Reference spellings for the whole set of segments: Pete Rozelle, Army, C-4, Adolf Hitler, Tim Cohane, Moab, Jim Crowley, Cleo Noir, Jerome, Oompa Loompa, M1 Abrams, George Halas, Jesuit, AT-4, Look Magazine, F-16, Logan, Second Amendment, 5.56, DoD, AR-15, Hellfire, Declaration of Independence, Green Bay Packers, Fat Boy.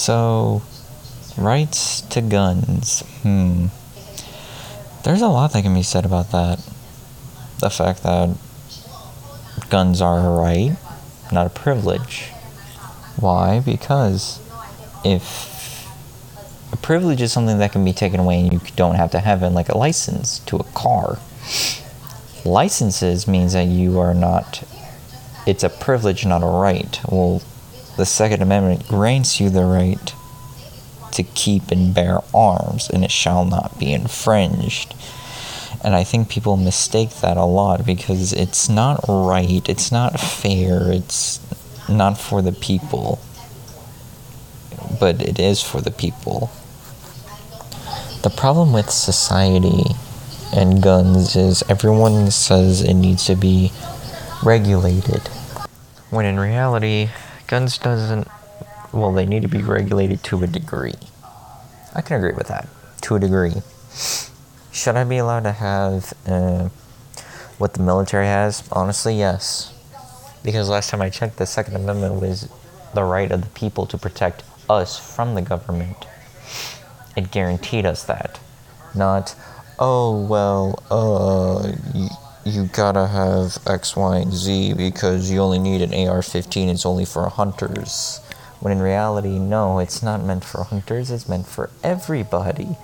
So, rights to guns. There's a lot that can be said about that. The fact that guns are a right, not a privilege. Why? Because if a privilege is something that can be taken away and you don't have to have it, like a license to a car. Licenses means that you are not, it's a privilege, not a right. Well, the Second Amendment grants you the right to keep and bear arms, and it shall not be infringed. And I think people mistake that a lot because it's not right, it's not fair, it's not for the people. But it is for the people. The problem with society and guns is everyone says it needs to be regulated. When in reality, guns doesn't... Well, they need to be regulated to a degree. I can agree with that. To a degree. Should I be allowed to have what the military has? Honestly, yes. Because last time I checked, the Second Amendment was the right of the people to protect us from the government. It guaranteed us that. Not, oh, well, you gotta have X, Y, and Z because you only need an AR-15, it's only for hunters. When in reality, no, it's not meant for hunters, it's meant for everybody.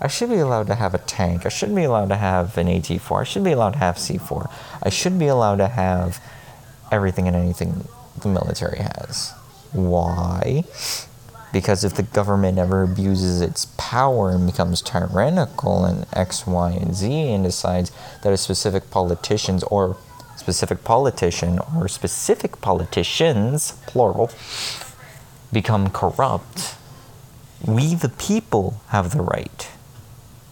I should be allowed to have a tank, I should be allowed to have an AT-4, I should be allowed to have C-4, I should be allowed to have everything and anything the military has. Why? Because if the government ever abuses its power and becomes tyrannical and X, Y, and Z and decides that a specific politicians, plural, become corrupt, we the people have the right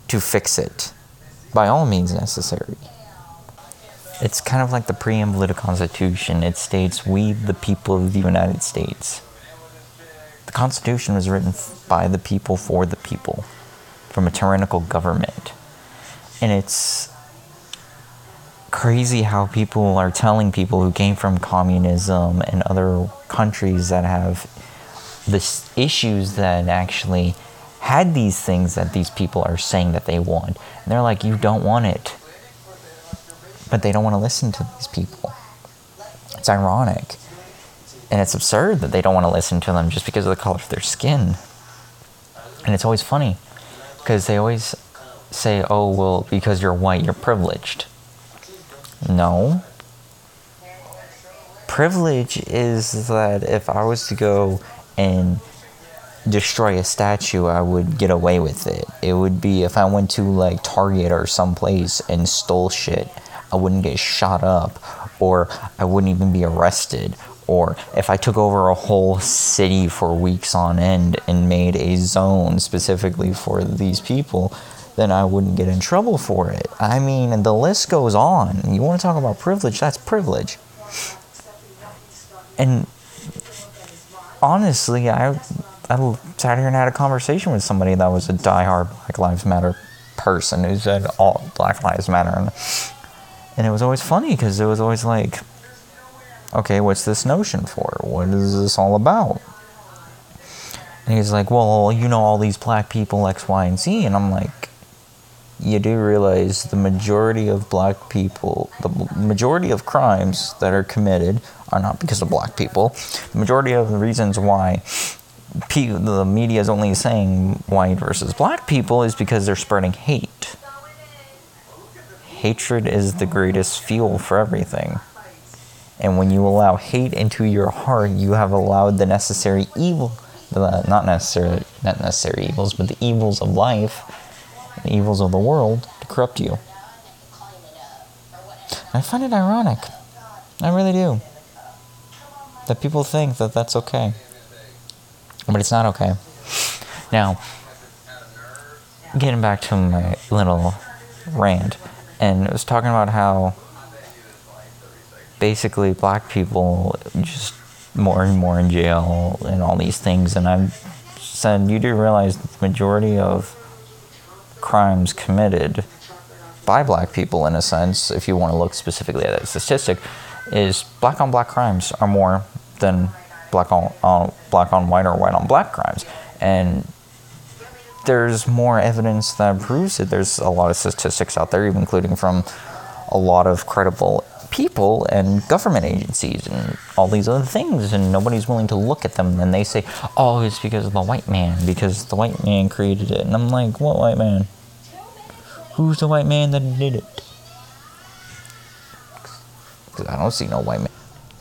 to fix it by all means necessary. It's kind of like the preamble to the Constitution. It states, we the people of the United States. The Constitution was written by the people for the people, from a tyrannical government. And it's crazy how people are telling people who came from communism and other countries that have the issues that actually had these things that these people are saying that they want. And they're like, you don't want it. But they don't want to listen to these people. It's ironic. And it's absurd that they don't want to listen to them just because of the color of their skin. And it's always funny, because they always say, oh, well, because you're white, you're privileged. No. Privilege is that if I was to go and destroy a statue, I would get away with it. It would be if I went to, like, Target or someplace and stole shit, I wouldn't get shot up, or I wouldn't even be arrested, or if I took over a whole city for weeks on end and made a zone specifically for these people, then I wouldn't get in trouble for it. I mean, the list goes on. You want to talk about privilege, that's privilege. And honestly, I sat here and had a conversation with somebody that was a diehard Black Lives Matter person who said, all Black Lives Matter. And it was always funny because it was always like, okay, what's this notion for? What is this all about? And he's like, well, you know, all these black people, X, Y, and Z. And I'm like, you do realize the majority of black people, the majority of crimes that are committed are not because of black people. The majority of the reasons why the media is only saying white versus black people is because they're spreading hate. Hatred is the greatest fuel for everything. And when you allow hate into your heart, you have allowed the necessary evil, not necessary evils, but the evils of life, the evils of the world, to corrupt you. And I find it ironic. I really do. That people think that that's okay. But it's not okay. Now, getting back to my little rant. And it was talking about how basically black people just more and more in jail and all these things. And I said, you do realize the majority of crimes committed by black people, in a sense, if you want to look specifically at that statistic, is black on black crimes are more than black on white or white on black crimes. And there's more evidence that proves it. There's a lot of statistics out there, even including from a lot of credible people and government agencies and all these other things, and nobody's willing to look at them. And they say, oh, it's because of the white man, because the white man created it. And I'm like, what white man? Who's the white man that did it? Because I don't see no white man.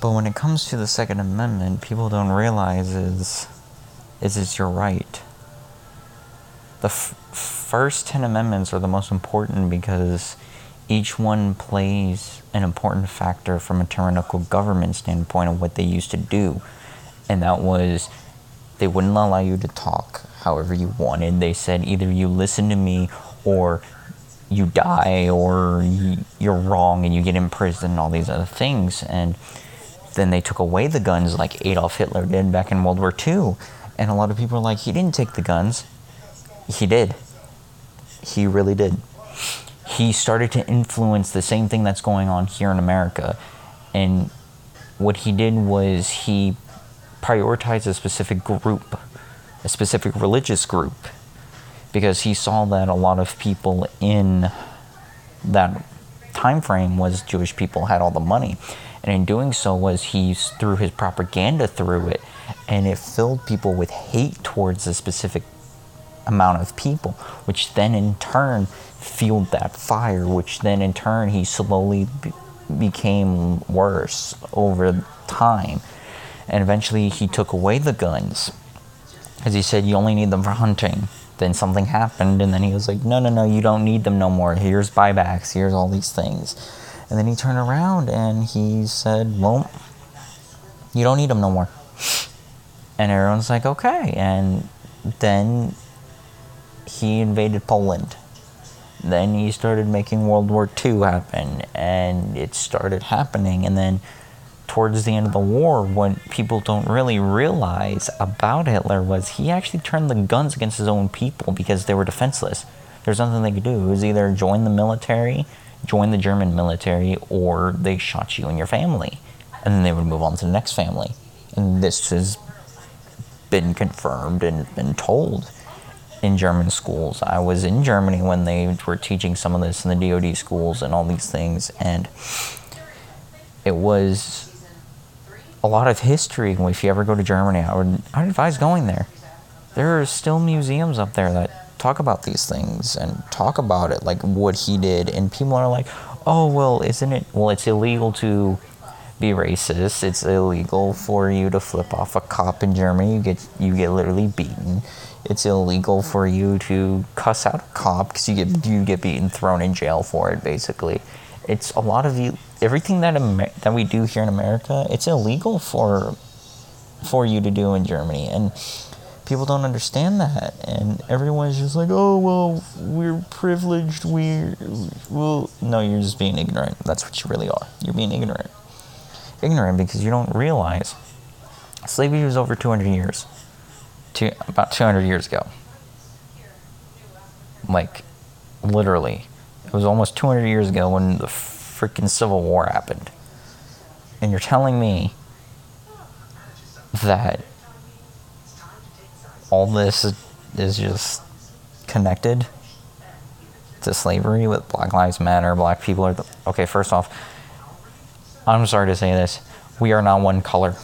But when it comes to the Second Amendment, people don't realize is it's your right. The first 10 amendments are the most important because each one plays an important factor from a tyrannical government standpoint of what they used to do. And that was, they wouldn't allow you to talk however you wanted. They said, either you listen to me or you die or you're wrong and you get in prison and all these other things. And then they took away the guns like Adolf Hitler did back in World War II. And a lot of people are like, he didn't take the guns. He did. He really did. He started to influence the same thing that's going on here in America. And what he did was he prioritized a specific group, a specific religious group, because he saw that a lot of people in that time frame was Jewish people had all the money. And in doing so was he threw his propaganda through it, and it filled people with hate towards a specific amount of people, which then in turn fueled that fire, which then in turn he slowly became worse over time. And eventually he took away the guns, as he said, you only need them for hunting. Then something happened, and then he was like, no, you don't need them no more. Here's buybacks, here's all these things. And then he turned around and he said, well, you don't need them no more. And everyone's like, okay. And then he invaded Poland. Then he started making World War II happen, and it started happening. And then towards the end of the war, what people don't really realize about Hitler was he actually turned the guns against his own people because they were defenseless. There's nothing they could do. It was either join the military, join the German military, or they shot you and your family. And then they would move on to the next family. And this has been confirmed and been told in German schools. I was in Germany when they were teaching some of this in the DoD schools and all these things, and it was a lot of history. If you ever go to Germany, I'd advise going there. There are still museums up there that talk about these things and talk about it, like what he did, and people are like, oh, well, isn't it, well, it's illegal to be racist, it's illegal for you to flip off a cop in Germany, you get literally beaten. It's illegal for you to cuss out a cop because you get beaten, thrown in jail for it. Basically, it's a lot of everything that we do here in America. It's illegal for you to do in Germany, and people don't understand that. And everyone's just like, oh well, we're privileged. No, you're just being ignorant. That's what you really are. You're being ignorant because you don't realize slavery was over 200 years. About 200 years ago. Like, literally. It was almost 200 years ago when the freaking Civil War happened. And you're telling me that all this is just connected to slavery with Black Lives Matter, black people are... Okay, first off, I'm sorry to say this. We are not one color.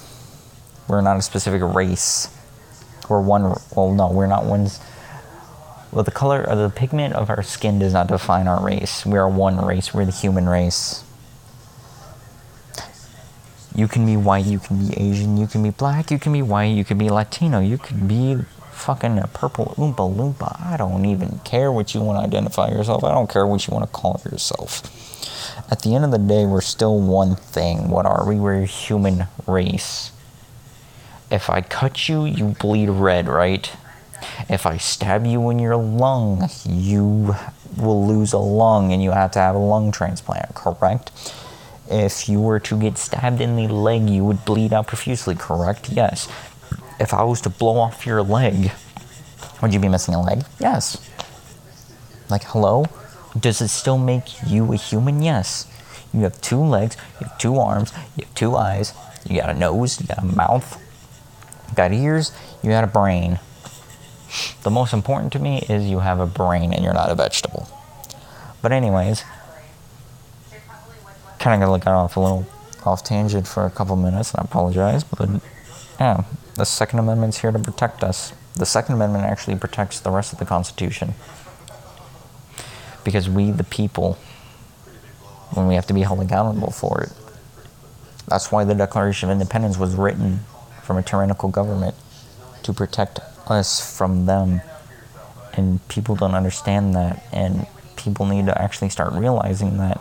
We're not a specific race. We're not ones. Well, the color or the pigment of our skin does not define our race. We are one race. We're the human race. You can be white, you can be Asian, you can be black, you can be white, you can be Latino, you could be fucking a purple Oompa Loompa. I don't even care what you want to identify yourself. I don't care what you want to call yourself. At the end of the day, we're still one thing. What are we? We're a human race. If I cut you, you bleed red, right? If I stab you in your lung, you will lose a lung and you have to have a lung transplant, correct? If you were to get stabbed in the leg, you would bleed out profusely, correct? Yes. If I was to blow off your leg, would you be missing a leg? Yes. Like, hello? Does it still make you a human? Yes. You have two legs, you have two arms, you have two eyes, you got a nose, you got a mouth. got ears, you got a brain. The most important to me is you have a brain and you're not a vegetable. But anyways, kind of got off a little off tangent for a couple minutes, and I apologize, but yeah, the Second Amendment's here to protect us. The Second Amendment actually protects the rest of the Constitution. Because we, the people, when we have to be held accountable for it. That's why the Declaration of Independence was written from a tyrannical government, to protect us from them. And people don't understand that, and people need to actually start realizing that.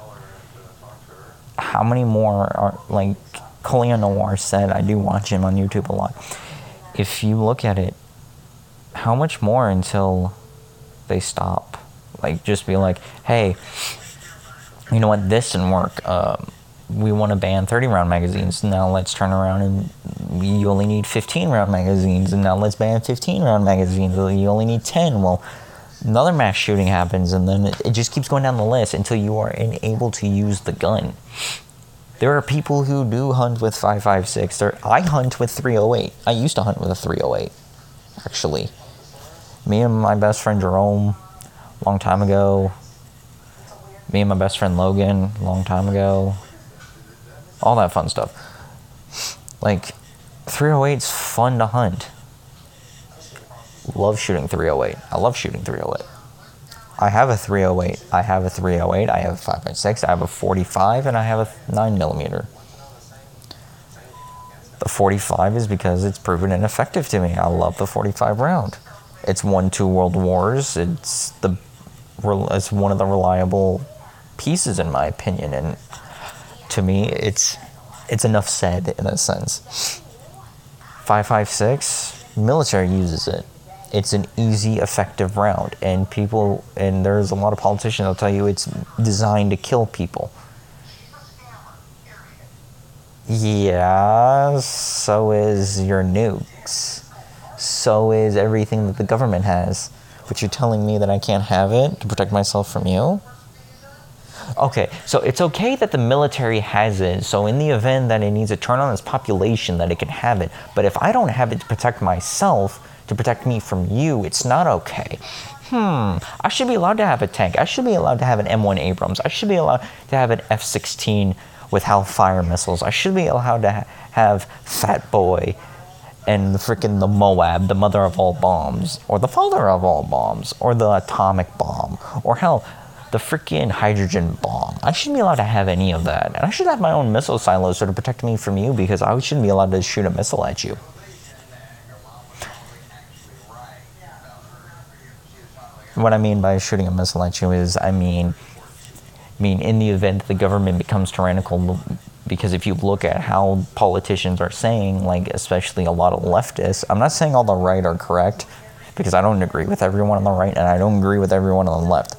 How many more are, like Cleo Noir said, I do watch him on YouTube a lot. If you look at it, how much more until they stop? Like, just be like, hey, you know what, this didn't work. We want to ban 30-round magazines. Now let's turn around and you only need 15-round magazines. And now let's ban 15-round magazines. You only need 10. Well, another mass shooting happens, and then it just keeps going down the list until you are unable to use the gun. There are people who do hunt with 5.56. I hunt with 308. I used to hunt with a 308, actually. Me and my best friend Jerome, long time ago. Me and my best friend Logan, long time ago. All that fun stuff. Like, 308's fun to hunt. Love shooting 308. I love shooting 308. I have a 308. I have a 308. I have a 5.6. I have a 45, and I have a 9mm. The 45 is because it's proven ineffective to me. I love the 45 round. It's won 2 world wars. It's one of the reliable pieces, in my opinion, and to me, it's enough said in a sense. 5.56, military uses it. It's an easy, effective round, and people, and there's a lot of politicians that'll tell you it's designed to kill people. Yeah, so is your nukes. So is everything that the government has. But you're telling me that I can't have it to protect myself from you? Okay, so it's okay that the military has it, so in the event that it needs to turn on its population, that it can have it. But if I don't have it to protect myself, to protect me from you, it's not okay. I should be allowed to have a tank. I should be allowed to have an M1 Abrams. I should be allowed to have an F-16 with Hellfire missiles. I should be allowed to have Fat Boy and the Moab, the mother of all bombs, or the father of all bombs, or the atomic bomb, or hell, the freaking hydrogen bomb. I shouldn't be allowed to have any of that. And I should have my own missile silos to protect me from you, because I shouldn't be allowed to shoot a missile at you. What I mean by shooting a missile at you is, I mean in the event that the government becomes tyrannical, because if you look at how politicians are saying, like, especially a lot of leftists, I'm not saying all the right are correct, because I don't agree with everyone on the right, and I don't agree with everyone on the left.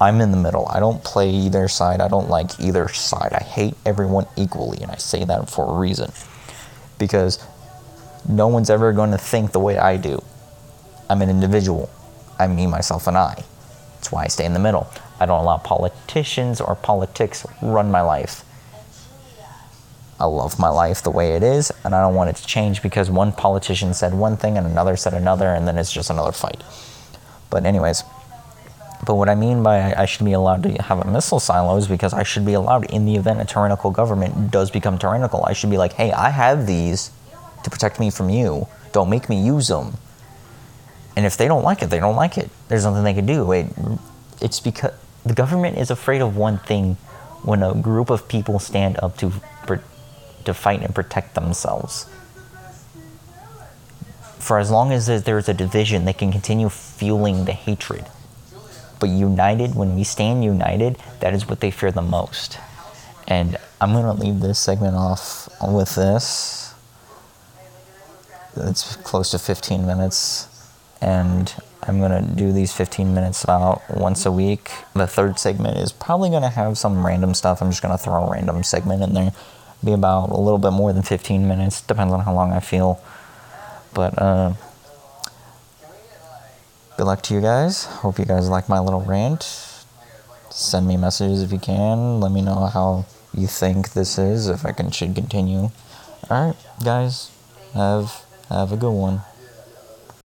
I'm in the middle. I don't play either side. I don't like either side. I hate everyone equally, and I say that for a reason. Because no one's ever going to think the way I do. I'm an individual. I mean, myself and I. That's why I stay in the middle. I don't allow politicians or politics run my life. I love my life the way it is, and I don't want it to change because one politician said one thing and another said another, and then it's just another fight. But anyways, but what I mean by I should be allowed to have a missile silo is because I should be allowed, in the event a tyrannical government does become tyrannical, I should be like, hey, I have these to protect me from you. Don't make me use them. And if they don't like it, they don't like it. There's nothing they can do. It's because the government is afraid of one thing: when a group of people stand up to fight and protect themselves. For as long as there's a division, they can continue fueling the hatred. But united, when we stand united, that is what they fear the most. And I'm gonna leave this segment off with this. It's close to 15 minutes, and I'm gonna do these 15 minutes about once a week. The third segment is probably gonna have some random stuff. I'm just gonna throw a random segment in there. Be about a little bit more than 15 minutes, depends on how long I feel. But good luck to you guys. Hope you guys like my little rant. Send me messages if you can. Let me know how you think this is, if I should continue. All right, guys, have Have a good one.